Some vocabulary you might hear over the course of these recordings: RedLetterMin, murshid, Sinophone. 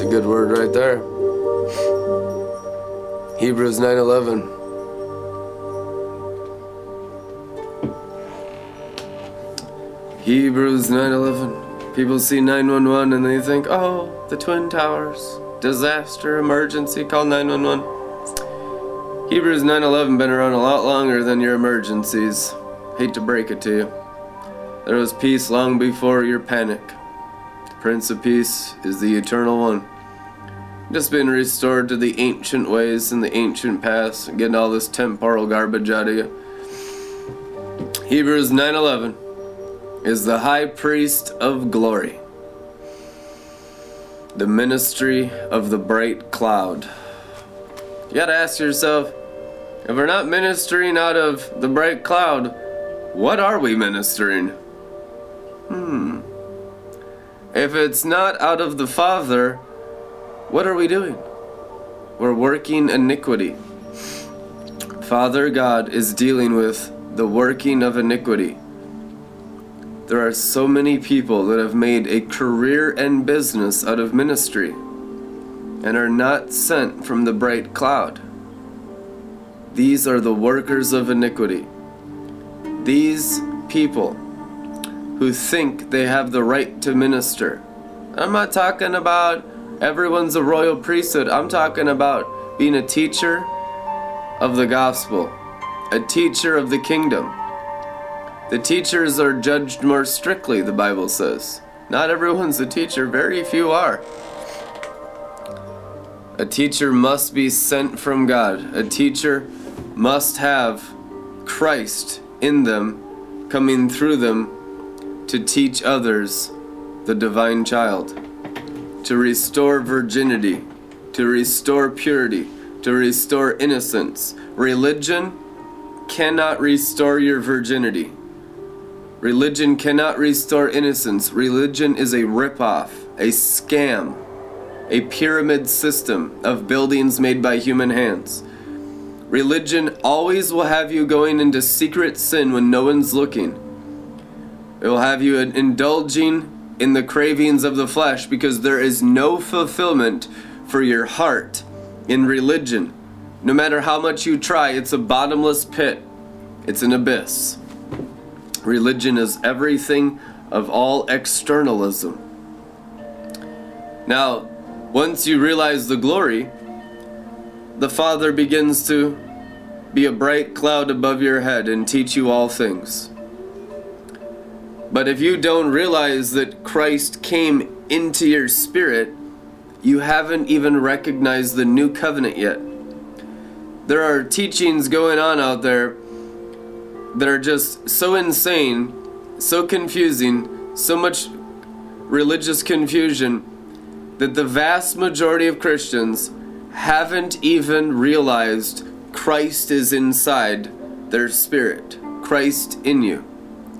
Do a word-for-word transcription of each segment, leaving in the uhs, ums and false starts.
That's a good word right there. Hebrews nine eleven. Hebrews nine eleven. People see nine one one and they think, oh, the Twin Towers. Disaster, emergency, call nine one one. Hebrews nine eleven been around a lot longer than your emergencies. Hate to break it to you. There was peace long before your panic. The Prince of Peace is the Eternal One. Just being restored to the ancient ways and the ancient past and getting all this temporal garbage out of you. Hebrews nine eleven. Is the high priest of glory, the ministry of the bright cloud. You gotta ask yourself, if we're not ministering out of the bright cloud, what are we ministering? Hmm. If it's not out of the Father, what are we doing? We're working iniquity. Father God is dealing with the working of iniquity. There are so many people that have made a career and business out of ministry and are not sent from the bright cloud. These are the workers of iniquity. These people who think they have the right to minister. I'm not talking about everyone's a royal priesthood. I'm talking about being a teacher of the gospel, a teacher of the kingdom. The teachers are judged more strictly, the Bible says. Not everyone's a teacher, very few are. A teacher must be sent from God. A teacher must have Christ in them, coming through them to teach others the divine child, to restore virginity, to restore purity, to restore innocence. Religion cannot restore your virginity. Religion cannot restore innocence. Religion is a ripoff, a scam, a pyramid system of buildings made by human hands. Religion always will have you going into secret sin when no one's looking. It will have you indulging in the cravings of the flesh because there is no fulfillment for your heart in religion. No matter how much you try, it's a bottomless pit. It's an abyss. Religion is everything of all externalism. Now, once you realize the glory, the Father begins to be a bright cloud above your head and teach you all things. But if you don't realize that Christ came into your spirit, you haven't even recognized the new covenant yet. There are teachings going on out there that are just so insane, so confusing, so much religious confusion that the vast majority of Christians haven't even realized Christ is inside their spirit. Christ in you.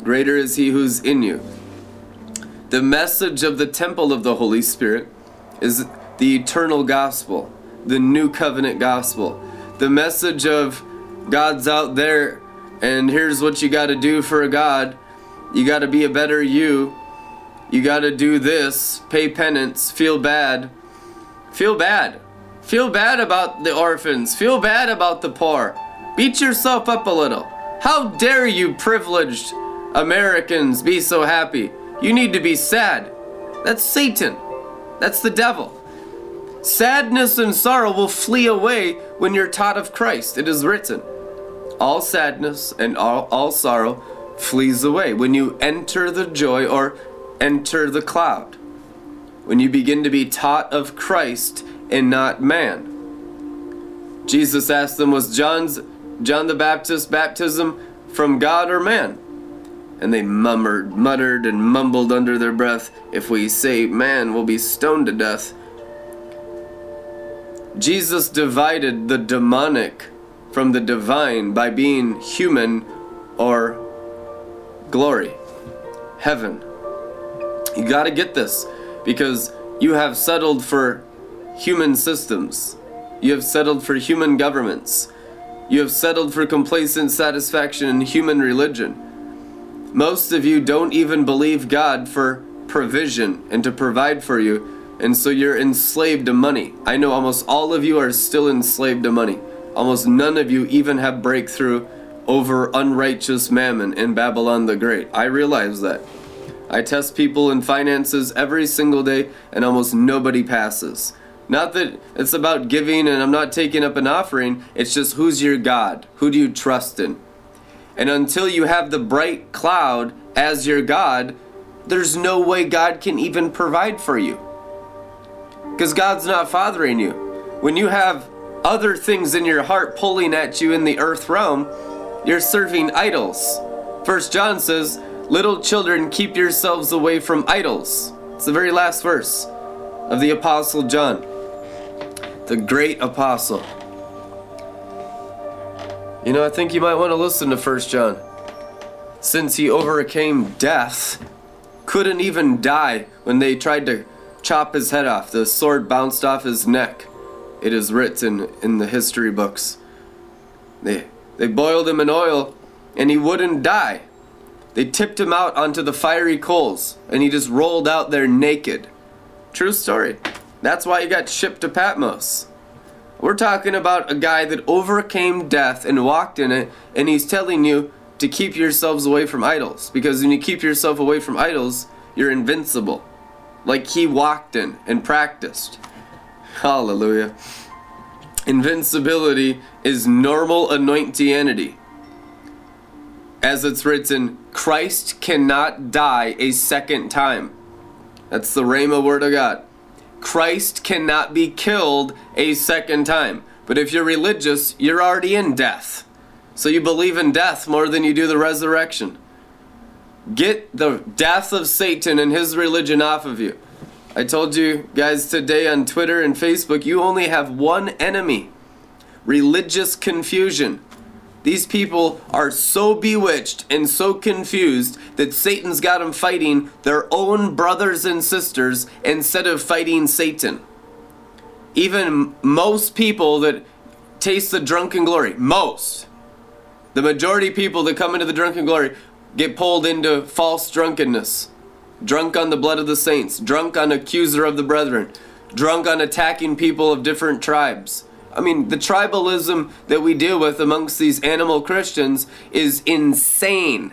Greater is he who's in you. The message of the temple of the Holy Spirit is the eternal gospel, the new covenant gospel. The message of God's out there and here's what you got to do for a God. You got to be a better you. You got to do this. Pay penance. Feel bad. Feel bad. Feel bad about the orphans. Feel bad about the poor. Beat yourself up a little. How dare you privileged Americans be so happy? You need to be sad. That's Satan. That's the devil. Sadness and sorrow will flee away when you're taught of Christ. It is written. All sadness and all, all sorrow flees away when you enter the joy or enter the cloud. When you begin to be taught of Christ and not man. Jesus asked them, was John's, John the Baptist's baptism from God or man? And they murmured, muttered and mumbled under their breath, if we say man, we'll be stoned to death. Jesus divided the demonic from the divine by being human or glory, heaven. You got to get this because you have settled for human systems. You have settled for human governments. You have settled for complacent satisfaction in human religion. Most of you don't even believe God for provision and to provide for you. And so you're enslaved to money. I know almost all of you are still enslaved to money. Almost none of you even have breakthrough over unrighteous mammon in Babylon the Great. I realize that. I test people in finances every single day and almost nobody passes. Not that it's about giving and I'm not taking up an offering, it's just who's your God? Who do you trust in? And until you have the bright cloud as your God, there's no way God can even provide for you. Because God's not fathering you. When you have other things in your heart pulling at you in the earth realm, you're serving idols. First John says, little children, keep yourselves away from idols. It's the very last verse of the Apostle John, the great apostle. You know, I think you might want to listen to First John. Since he overcame death, couldn't even die when they tried to chop his head off. The sword bounced off his neck. It is written in the history books. They, they boiled him in oil and he wouldn't die. They tipped him out onto the fiery coals and he just rolled out there naked. True story. That's why he got shipped to Patmos. We're talking about a guy that overcame death and walked in it, and he's telling you to keep yourselves away from idols. Because when you keep yourself away from idols, you're invincible. Like he walked in and practiced. Hallelujah. Invincibility is normal anointianity. As it's written, Christ cannot die a second time. That's the Rhema word of God. Christ cannot be killed a second time. But if you're religious, you're already in death. So you believe in death more than you do the resurrection. Get the death of Satan and his religion off of you. I told you guys today on Twitter and Facebook, you only have one enemy. Religious confusion. These people are so bewitched and so confused that Satan's got them fighting their own brothers and sisters instead of fighting Satan. Even most people that taste the drunken glory, most, the majority of people that come into the drunken glory get pulled into false drunkenness. Drunk on the blood of the saints, drunk on accuser of the brethren, drunk on attacking people of different tribes. I mean, the tribalism that we deal with amongst these animal Christians is insane.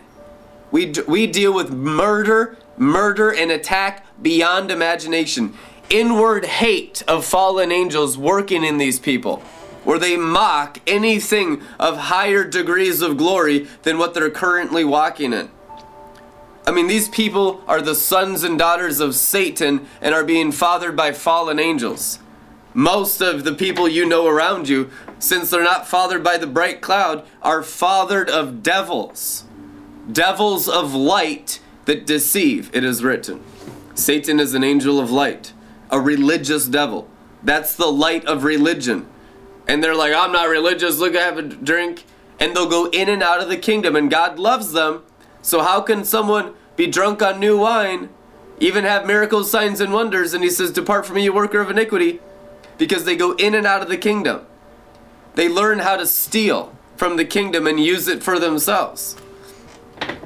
We we deal with murder, murder and attack beyond imagination. Inward hate of fallen angels working in these people, where they mock anything of higher degrees of glory than what they're currently walking in. I mean, these people are the sons and daughters of Satan and are being fathered by fallen angels. Most of the people you know around you, since they're not fathered by the bright cloud, are fathered of devils. Devils of light that deceive, it is written. Satan is an angel of light, a religious devil. That's the light of religion. And they're like, I'm not religious, look, I have a drink. And they'll go in and out of the kingdom, and God loves them. So how can someone be drunk on new wine, even have miracles, signs, and wonders, and he says, depart from me, you worker of iniquity? Because they go in and out of the kingdom. They learn how to steal from the kingdom and use it for themselves. Do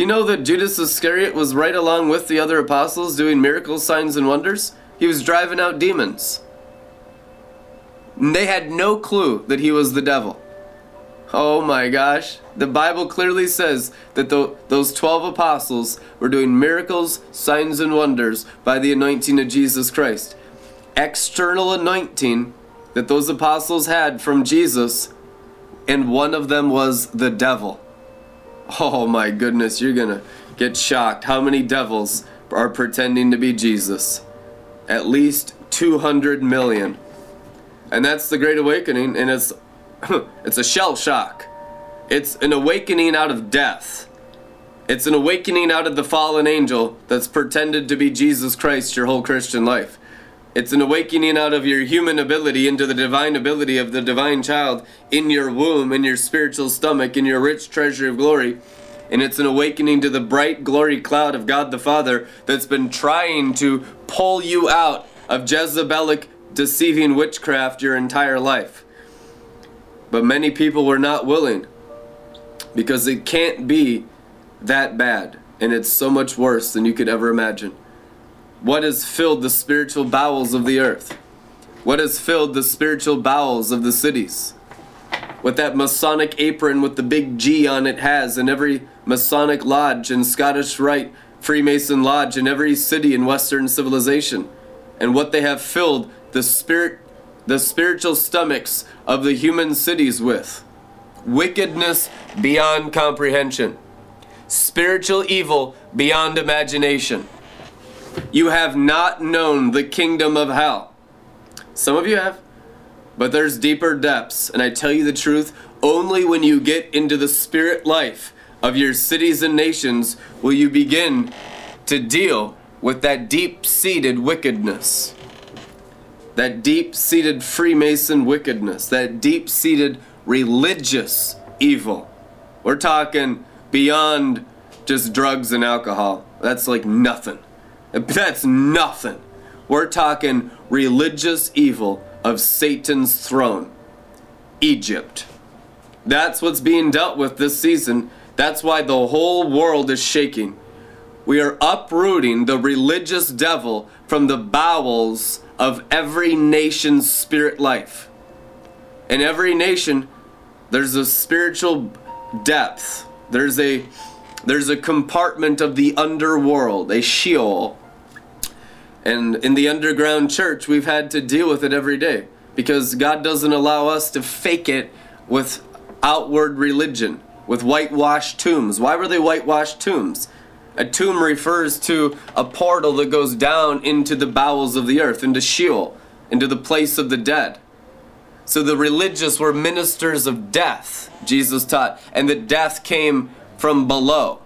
you know that Judas Iscariot was right along with the other apostles doing miracles, signs, and wonders? He was driving out demons. And they had no clue that he was the devil. Oh my gosh. The Bible clearly says that the, those twelve apostles were doing miracles, signs, and wonders by the anointing of Jesus Christ. External anointing that those apostles had from Jesus, and one of them was the devil. Oh my goodness, you're gonna get shocked how many devils are pretending to be Jesus. At least two hundred million. And that's the Great Awakening, and it's it's a shell shock. It's an awakening out of death. It's an awakening out of the fallen angel that's pretended to be Jesus Christ your whole Christian life. It's an awakening out of your human ability into the divine ability of the divine child in your womb, in your spiritual stomach, in your rich treasure of glory. And it's an awakening to the bright glory cloud of God the Father that's been trying to pull you out of Jezebelic deceiving witchcraft your entire life. But many people were not willing because it can't be that bad, and it's so much worse than you could ever imagine. What has filled the spiritual bowels of the earth? What has filled the spiritual bowels of the cities? What that Masonic apron with the big G on it has in every Masonic lodge and Scottish Rite Freemason lodge in every city in Western civilization. And what they have filled the spirit, the spiritual stomachs of the human cities with. Wickedness beyond comprehension. Spiritual evil beyond imagination. You have not known the kingdom of hell. Some of you have, but there's deeper depths, and I tell you the truth, only when you get into the spirit life of your cities and nations will you begin to deal with that deep-seated wickedness, that deep-seated Freemason wickedness, that deep-seated religious evil. We're talking beyond just drugs and alcohol. That's like nothing. That's nothing. We're talking religious evil of Satan's throne, Egypt. That's what's being dealt with this season. That's why the whole world is shaking. We are uprooting the religious devil from the bowels of every nation's spirit life. In every nation, there's a spiritual depth. There's a, there's a compartment of the underworld, a Sheol. And in the underground church, we've had to deal with it every day because God doesn't allow us to fake it with outward religion, with whitewashed tombs. Why were they whitewashed tombs? A tomb refers to a portal that goes down into the bowels of the earth, into Sheol, into the place of the dead. So the religious were ministers of death, Jesus taught, and that death came from below.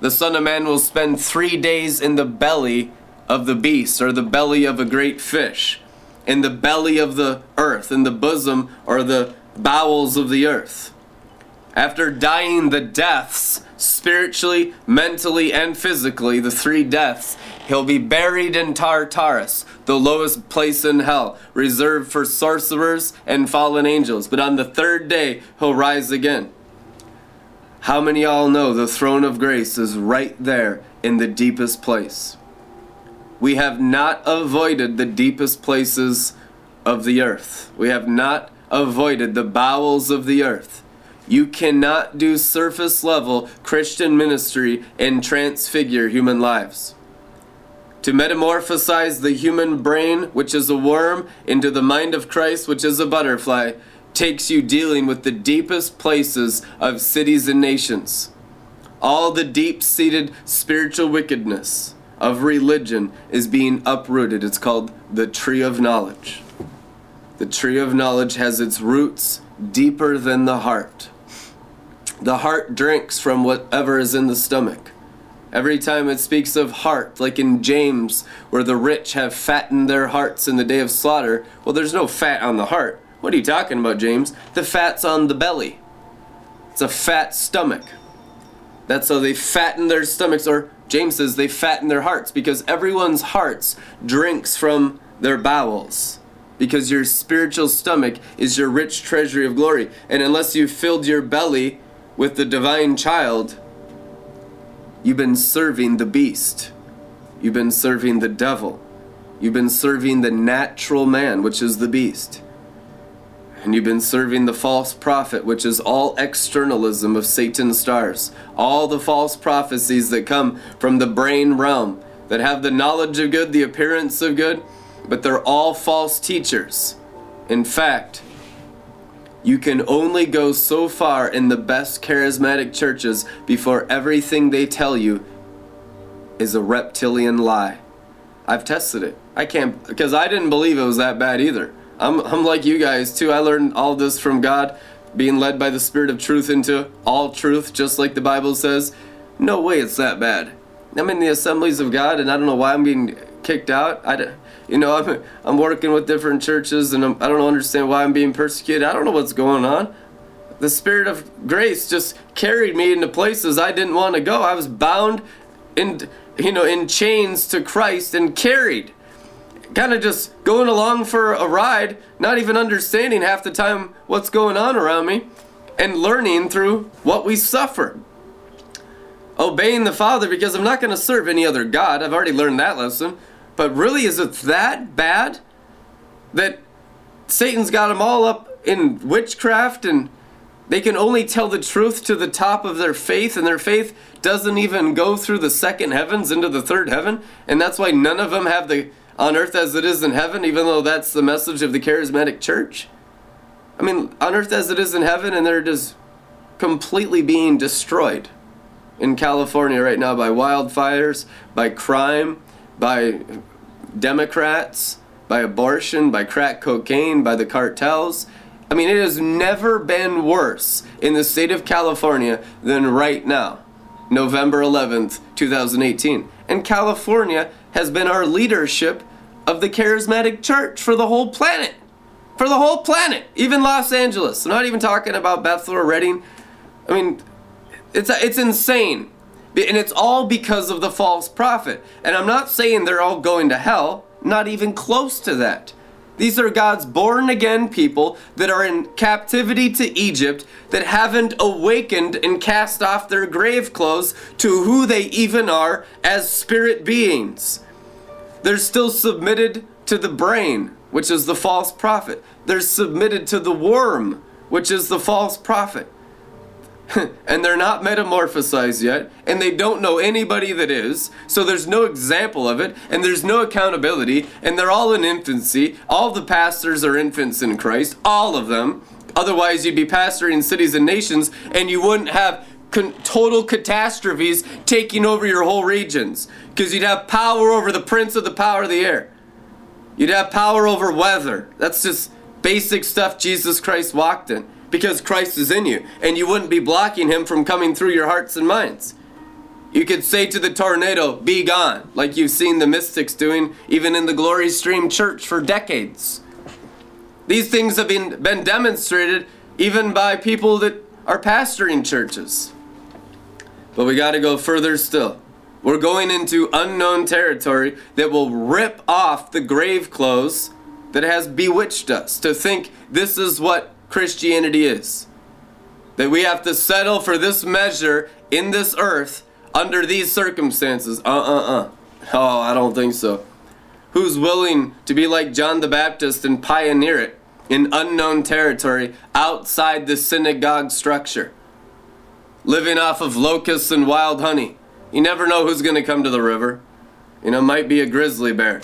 The Son of Man will spend three days in the belly of the beast, or the belly of a great fish, in the belly of the earth, in the bosom or the bowels of the earth. After dying the deaths, spiritually, mentally, and physically, the three deaths, he'll be buried in Tartarus, the lowest place in hell, reserved for sorcerers and fallen angels. But on the third day, he'll rise again. How many of y'all know the throne of grace is right there in the deepest place? We have not avoided the deepest places of the earth. We have not avoided the bowels of the earth. You cannot do surface level Christian ministry and transfigure human lives. To metamorphosize the human brain, which is a worm, into the mind of Christ, which is a butterfly, takes you dealing with the deepest places of cities and nations. All the deep-seated spiritual wickedness of religion is being uprooted. It's called the tree of knowledge. The tree of knowledge has its roots deeper than the heart. The heart drinks from whatever is in the stomach. Every time it speaks of heart, like in James, where the rich have fattened their hearts in the day of slaughter, well, there's no fat on the heart. What are you talking about, James? The fat's on the belly. It's a fat stomach. That's how they fatten their stomachs, or James says they fatten their hearts, because everyone's hearts drinks from their bowels, because your spiritual stomach is your rich treasury of glory. And unless you've filled your belly with the divine child, you've been serving the beast. You've been serving the devil. You've been serving the natural man, which is the beast. And you've been serving the false prophet, which is all externalism of Satan's stars. All the false prophecies that come from the brain realm, that have the knowledge of good, the appearance of good, but they're all false teachers. In fact, you can only go so far in the best charismatic churches before everything they tell you is a reptilian lie. I've tested it. I can't, because I didn't believe it was that bad either. I'm, I'm like you guys too. I learned all this from God, being led by the Spirit of truth into all truth, just like the Bible says. No way it's that bad. I'm in the assemblies of God, and I don't know why I'm being kicked out. I, you know, I'm, I'm working with different churches, and I'm, I don't understand why I'm being persecuted. I don't know what's going on. The Spirit of grace just carried me into places I didn't want to go. I was bound in, you know, in chains to Christ and carried. Kind of just going along for a ride, not even understanding half the time what's going on around me, and learning through what we suffer. obeying the Father because I'm not going to serve any other god. I've already learned that lesson. But really, is it that bad that Satan's got them all up in witchcraft and they can only tell the truth to the top of their faith, and their faith doesn't even go through the second heavens into the third heaven, and that's why none of them have the on earth as it is in heaven, even though that's the message of the charismatic church? I mean, on earth as it is in heaven, and they're just completely being destroyed in California right now by wildfires, by crime, by Democrats, by abortion, by crack cocaine, by the cartels. I mean, it has never been worse in the state of California than right now, November eleventh, two thousand eighteen. And California has been our leadership of the charismatic church for the whole planet. For the whole planet, even Los Angeles. I'm not even talking about Bethel or Redding. I mean, it's it's insane. And it's all because of the false prophet. And I'm not saying they're all going to hell, not even close to that. These are God's born-again people that are in captivity to Egypt, that haven't awakened and cast off their grave clothes to who they even are as spirit beings. They're still submitted to the brain, which is the false prophet. They're submitted to the worm, which is the false prophet. And they're not metamorphosized yet, and they don't know anybody that is, so there's no example of it, and there's no accountability, and they're all in infancy. All the pastors are infants in Christ, all of them. Otherwise, you'd be pastoring cities and nations, and you wouldn't have con- total catastrophes taking over your whole regions, because you'd have power over the prince of the power of the air. You'd have power over weather. That's just basic stuff Jesus Christ walked in, because Christ is in you, and you wouldn't be blocking him from coming through your hearts and minds. You could say to the tornado, be gone, like you've seen the mystics doing even in the Glory Stream Church for decades. These things have been, been demonstrated even by people that are pastoring churches. But we got to go further still. We're going into unknown territory that will rip off the grave clothes that has bewitched us to think this is what Christianity is. That we have to settle for this measure in this earth under these circumstances. Uh-uh-uh. Oh, I don't think so. Who's willing to be like John the Baptist and pioneer it in unknown territory outside the synagogue structure? Living off of locusts and wild honey. You never know who's going to come to the river. You know, might be a grizzly bear.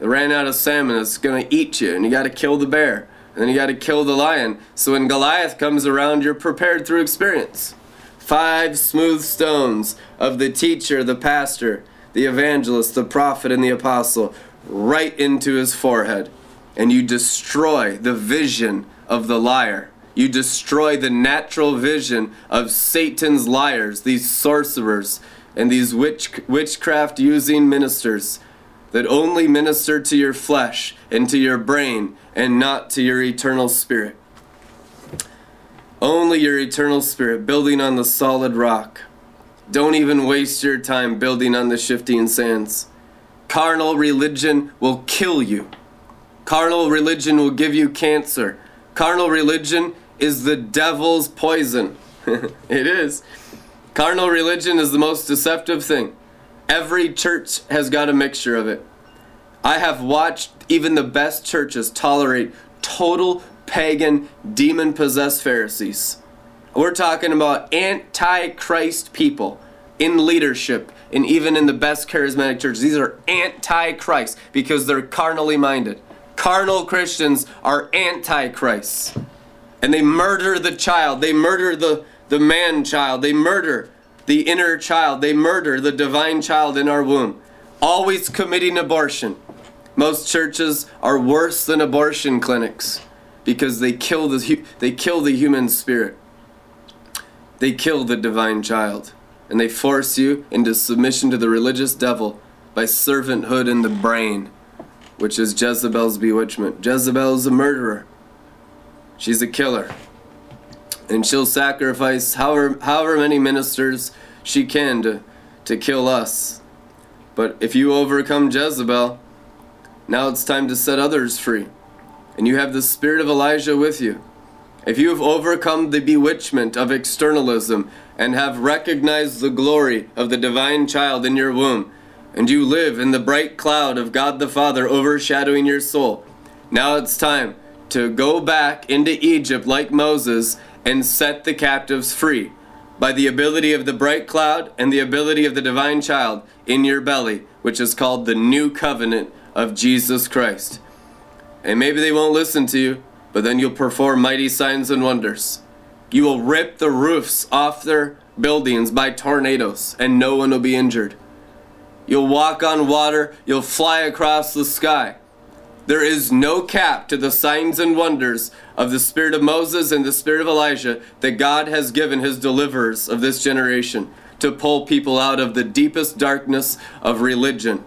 It ran out of salmon. It's going to eat you, and you got to kill the bear. And then you got to kill the lion. So when Goliath comes around, you're prepared through experience. Five smooth stones of the teacher, the pastor, the evangelist, the prophet, and the apostle right into his forehead. And you destroy the vision of the liar. You destroy the natural vision of Satan's liars, these sorcerers, and these witch, witchcraft-using ministers that only minister to your flesh and to your brain and not to your eternal spirit. Only your eternal spirit, building on the solid rock. Don't even waste your time building on the shifting sands. Carnal religion will kill you. Carnal religion will give you cancer. Carnal religion is the devil's poison. It is. Carnal religion is the most deceptive thing. Every church has got a mixture of it. I have watched even the best churches tolerate total pagan, demon-possessed Pharisees. We're talking about anti-Christ people in leadership and even in the best charismatic churches. These are anti-Christ because they're carnally minded. Carnal Christians are anti-Christ. And they murder the child. They murder the, the man-child. They murder the inner child. They murder the divine child in our womb. Always committing abortion. Most churches are worse than abortion clinics because they kill the they kill the human spirit. They kill the divine child. And they force you into submission to the religious devil by servanthood in the brain, which is Jezebel's bewitchment. Jezebel's a murderer. She's a killer. And she'll sacrifice however, however many ministers she can to, to kill us. But if you overcome Jezebel, now it's time to set others free. And you have the spirit of Elijah with you. If you have overcome the bewitchment of externalism and have recognized the glory of the divine child in your womb, and you live in the bright cloud of God the Father overshadowing your soul, now it's time to go back into Egypt like Moses and set the captives free by the ability of the bright cloud and the ability of the divine child in your belly, which is called the new covenant of Jesus Christ. And maybe they won't listen to you, but then you'll perform mighty signs and wonders. You will rip the roofs off their buildings by tornadoes, and no one will be injured. You'll walk on water, you'll fly across the sky. There is no cap to the signs and wonders of the spirit of Moses and the spirit of Elijah that God has given his deliverers of this generation to pull people out of the deepest darkness of religion.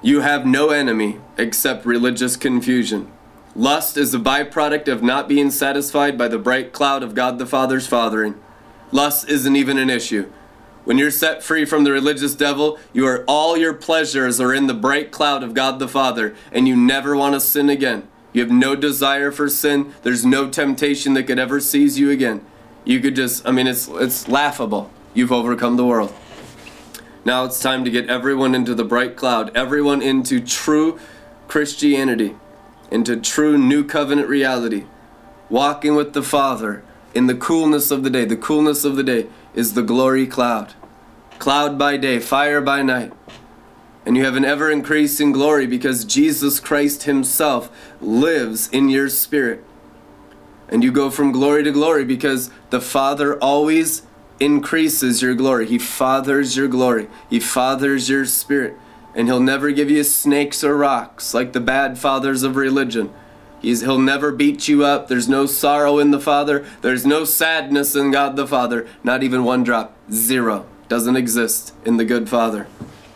You have no enemy except religious confusion. Lust is a byproduct of not being satisfied by the bright cloud of God the Father's fathering. Lust isn't even an issue. When you're set free from the religious devil, you are, all your pleasures are in the bright cloud of God the Father, and you never want to sin again. You have no desire for sin. There's no temptation that could ever seize you again. You could just, I mean, it's, it's laughable. You've overcome the world. Now it's time to get everyone into the bright cloud, everyone into true Christianity, into true new covenant reality, walking with the Father in the coolness of the day. The coolness of the day is the glory cloud. Cloud by day, fire by night. And you have an ever-increasing glory because Jesus Christ himself lives in your spirit. And you go from glory to glory because the Father always increases your glory. He fathers your glory. He fathers your spirit. And he'll never give you snakes or rocks like the bad fathers of religion. He's, he'll never beat you up. There's no sorrow in the Father. There's no sadness in God the Father. Not even one drop. Zero. Doesn't exist in the good Father.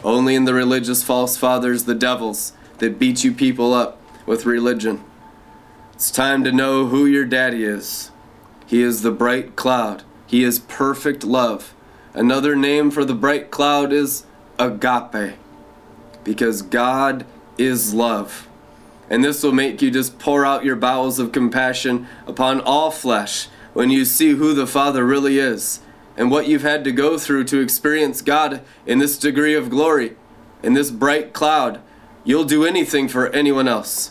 Only in the religious false fathers, the devils, that beat you people up with religion. It's time to know who your daddy is. He is the bright cloud. He is perfect love. Another name for the bright cloud is agape. Because God is love. And this will make you just pour out your bowels of compassion upon all flesh when you see who the Father really is and what you've had to go through to experience God in this degree of glory, in this bright cloud. You'll do anything for anyone else.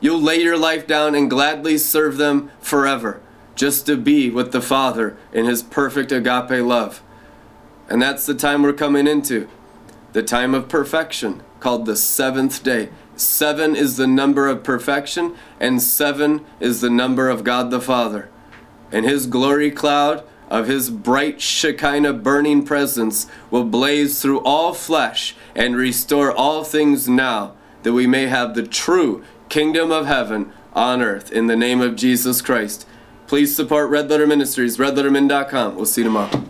You'll lay your life down and gladly serve them forever just to be with the Father in his perfect agape love. And that's the time we're coming into, the time of perfection, called the seventh day. Seven is the number of perfection, and seven is the number of God the Father. And his glory cloud of his bright Shekinah burning presence will blaze through all flesh and restore all things now, that we may have the true kingdom of heaven on earth in the name of Jesus Christ. Please support Red Letter Ministries, red letter min dot com. We'll see you tomorrow.